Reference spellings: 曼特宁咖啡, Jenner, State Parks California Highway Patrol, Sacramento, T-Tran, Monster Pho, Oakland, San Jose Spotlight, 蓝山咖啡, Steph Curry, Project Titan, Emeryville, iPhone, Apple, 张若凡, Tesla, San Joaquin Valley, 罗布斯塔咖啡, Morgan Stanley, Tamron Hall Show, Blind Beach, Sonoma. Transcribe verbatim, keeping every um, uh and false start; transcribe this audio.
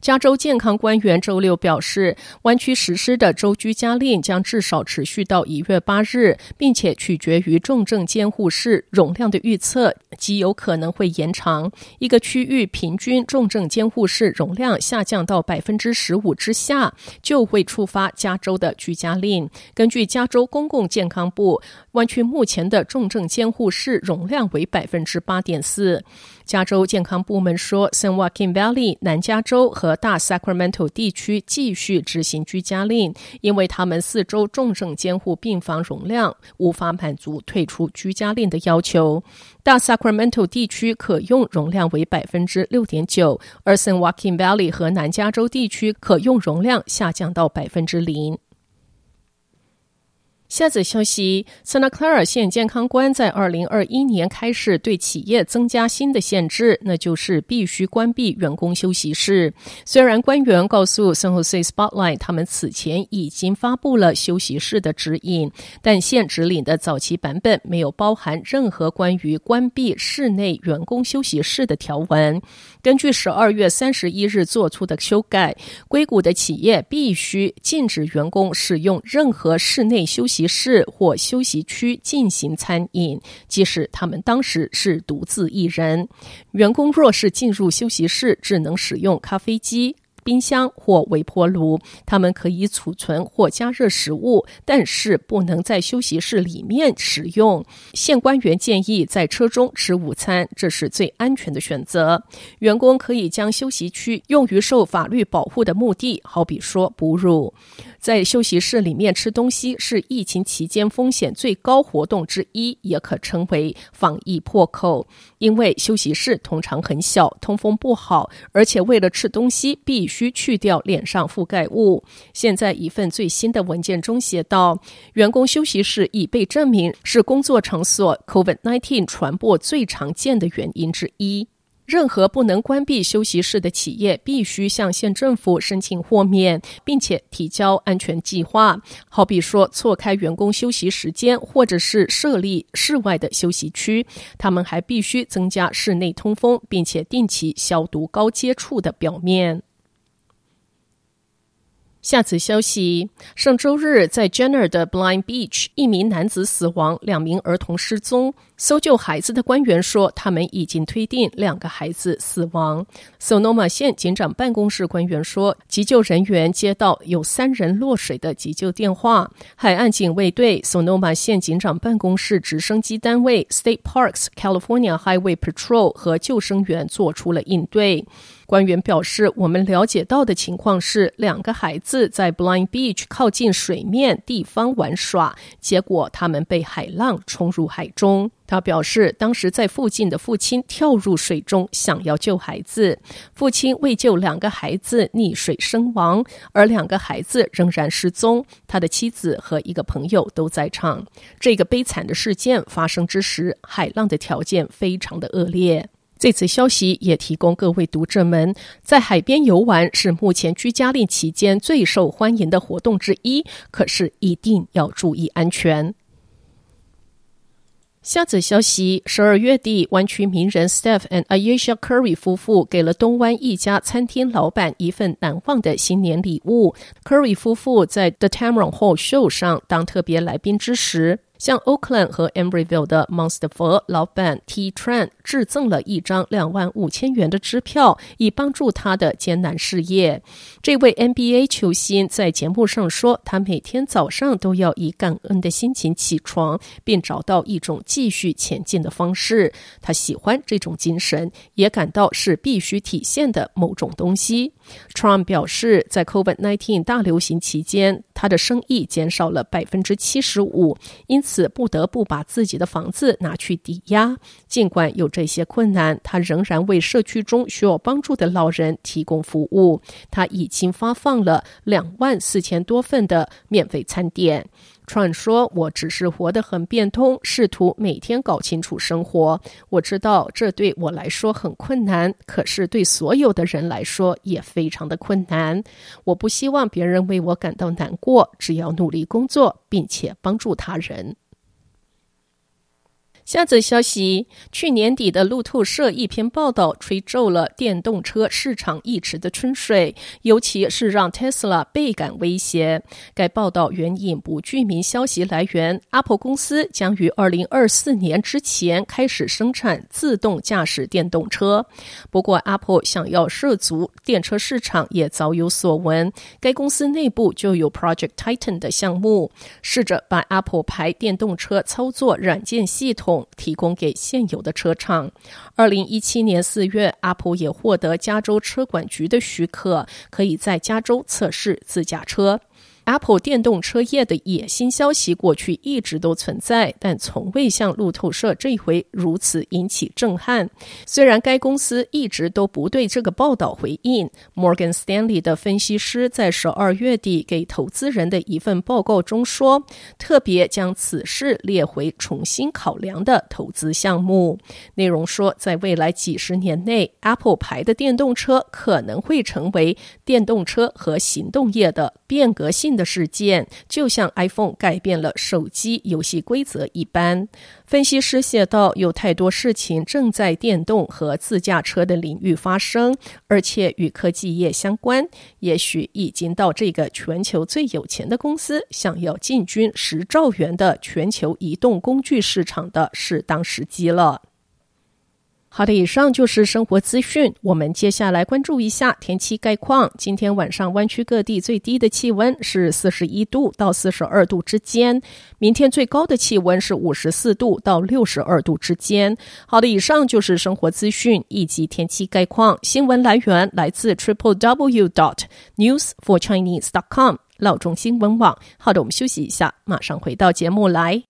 加州健康官员周六表示，湾区实施的州居家令将至少持续到一月八日，并且取决于重症监护室容量的预测，极有可能会延长。一个区域平均重症监护室容量下降到 百分之十五 之下，就会触发加州的居家令。根据加州公共健康部，湾区目前的重症监护室容量为 百分之八点四。加州健康部门说， San Joaquin Valley 南加州和大 Sacramento 地区继续执行居家令，因为他们四周重症监护病房容量无法满足退出居家令的要求。大 Sacramento 地区可用容量为 百分之六点九， 而 San Joaquin Valley 和南加州地区可用容量下降到 百分之零。下则消息，圣塔克莱尔县健康官在二零二一年开始对企业增加新的限制，那就是必须关闭员工休息室。虽然官员告诉 San Jose Spotlight 他们此前已经发布了休息室的指引，但现指引的早期版本没有包含任何关于关闭室内员工休息室的条文。根据十二月三十一日做出的修改，硅谷的企业必须禁止员工使用任何室内休息室休息室或休息区进行餐饮，即使他们当时是独自一人。员工若是进入休息室，只能使用咖啡机、冰箱或微波炉，他们可以储存或加热食物，但是不能在休息室里面使用。县官员建议在车中吃午餐，这是最安全的选择。员工可以将休息区用于受法律保护的目的，好比说哺乳。在休息室里面吃东西是疫情期间风险最高活动之一，也可称为防疫破口。因为休息室通常很小，通风不好，而且为了吃东西必须去掉脸上覆盖物。现在一份最新的文件中写道，员工休息室已被证明是工作场所 COVID 十九 传播最常见的原因之一。任何不能关闭休息室的企业必须向县政府申请豁免，并且提交安全计划，好比说错开员工休息时间或者是设立室外的休息区。他们还必须增加室内通风，并且定期消毒高接触的表面。下次消息，上周日在 Jenner 的 Blind Beach， 一名男子死亡，两名儿童失踪。搜救孩子的官员说，他们已经推定两个孩子死亡。Sonoma 县警长办公室官员说，急救人员接到有三人落水的急救电话。海岸警卫队、Sonoma 县警长办公室直升机单位 State Parks California Highway Patrol 和救生员做出了应对。官员表示，我们了解到的情况是，两个孩子在 Blind Beach 靠近水面地方玩耍，结果他们被海浪冲入海中。他表示，当时在附近的父亲跳入水中想要救孩子，父亲为救两个孩子溺水身亡，而两个孩子仍然失踪，他的妻子和一个朋友都在场。这个悲惨的事件发生之时，海浪的条件非常的恶劣。这次消息也提供各位读者们，在海边游玩是目前居家令期间最受欢迎的活动之一，可是一定要注意安全。下则消息，十二月底，湾区名人 Steph 和 Ayesha Curry 夫妇给了东湾一家餐厅老板一份难忘的新年礼物。Curry 夫妇在 The Tamron Hall Show 上当特别来宾之时，向 Oakland 和 Emeryville 的 Monster Pho 老板 T-Tran 致赠了一张两万五千元的支票，以帮助他的艰难事业。这位 N B A 球星在节目上说，他每天早上都要以感恩的心情起床，并找到一种继续前进的方式。他喜欢这种精神，也感到是必须体现的某种东西。Tran 表示，在 COVID 十九 大流行期间，他的生意减少了 百分之七十五， 因此不得不把自己的房子拿去抵押。尽管有着这些困难，他仍然为社区中需要帮助的老人提供服务。他已经发放了两万四千多份的免费餐点。Tran 说，我只是活得很变通，试图每天搞清楚生活。我知道这对我来说很困难，可是对所有的人来说也非常的困难。我不希望别人为我感到难过，只要努力工作，并且帮助他人。下则消息，去年底的路透社一篇报道吹皱了电动车市场一池的春水，尤其是让 Tesla 倍感威胁。该报道援引不具名消息来源， Apple 公司将于二零二四年之前开始生产自动驾驶电动车。不过 Apple 想要涉足电车市场也早有所闻，该公司内部就有 Project Titan 的项目，试着把 Apple 牌电动车操作软件系统提供给现有的车厂。二零一七年四月 Apple 也获得加州车管局的许可，可以在加州测试自驾车。Apple 电动车业的野心消息过去一直都存在，但从未像路透社这回如此引起震撼。虽然该公司一直都不对这个报道回应， Morgan Stanley 的分析师在十二月底给投资人的一份报告中说，特别将此事列回重新考量的投资项目。内容说，在未来几十年内， Apple 牌的电动车可能会成为电动车和行动业的变革性的事件，就像 iPhone 改变了手机游戏规则一般。分析师写道，有太多事情正在电动和自驾车的领域发生，而且与科技业相关，也许已经到这个全球最有钱的公司想要进军十兆元的全球移动工具市场的适当时机了。好的，以上就是生活资讯。我们接下来关注一下天气概况。今天晚上湾区各地最低的气温是四十一度到四十二度之间，明天最高的气温是五十四度到六十二度之间。好的，以上就是生活资讯以及天气概况。新闻来源来自 triple w dot news for chinese dot com 老中新闻网。好的，我们休息一下，马上回到节目来。